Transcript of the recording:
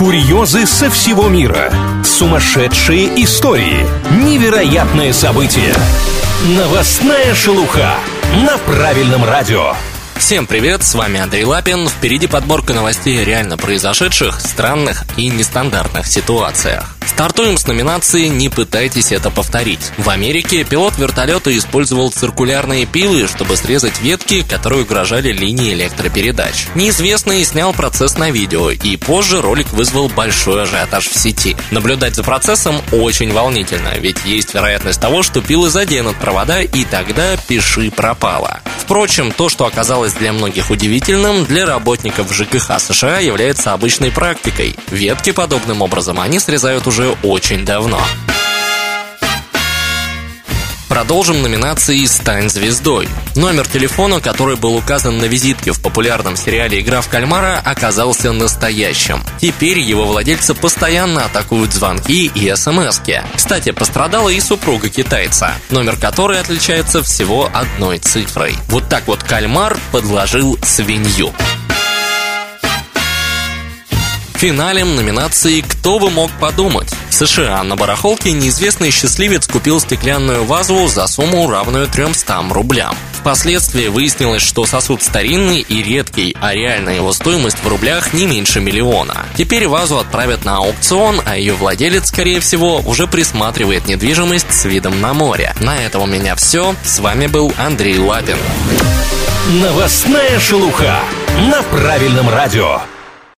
Курьезы со всего мира. Сумасшедшие истории. Невероятные события. Новостная шелуха на правильном радио. Всем привет, с вами Андрей Лапин. Впереди подборка новостей о реально произошедших, странных и нестандартных ситуациях. Стартуем с номинации «Не пытайтесь это повторить». В Америке пилот вертолета использовал циркулярные пилы, чтобы срезать ветки, которые угрожали линии электропередач. Неизвестный снял процесс на видео, и позже ролик вызвал большой ажиотаж в сети. Наблюдать за процессом очень волнительно, ведь есть вероятность того, что пилы заденут провода, и тогда пиши пропало. Впрочем, то, что оказалось для многих удивительным, для работников ЖКХ США является обычной практикой. Ветки подобным образом они срезают уже очень давно. Продолжим номинации «Стань звездой». Номер телефона, который был указан на визитке в популярном сериале «Игра в кальмара», оказался настоящим. Теперь его владельца постоянно атакуют звонки и смски. Кстати, пострадала и супруга китайца, номер которой отличается всего одной цифрой. Вот так вот кальмар подложил свинью. Финалем номинации «Кто бы мог подумать?» В США на барахолке неизвестный счастливец купил стеклянную вазу за сумму, равную 300 рублям. Впоследствии выяснилось, что сосуд старинный и редкий, а реальная его стоимость в рублях не меньше миллиона. Теперь вазу отправят на аукцион, а ее владелец, скорее всего, уже присматривает недвижимость с видом на море. На этом у меня все. С вами был Андрей Лапин. Новостная шелуха на правильном радио.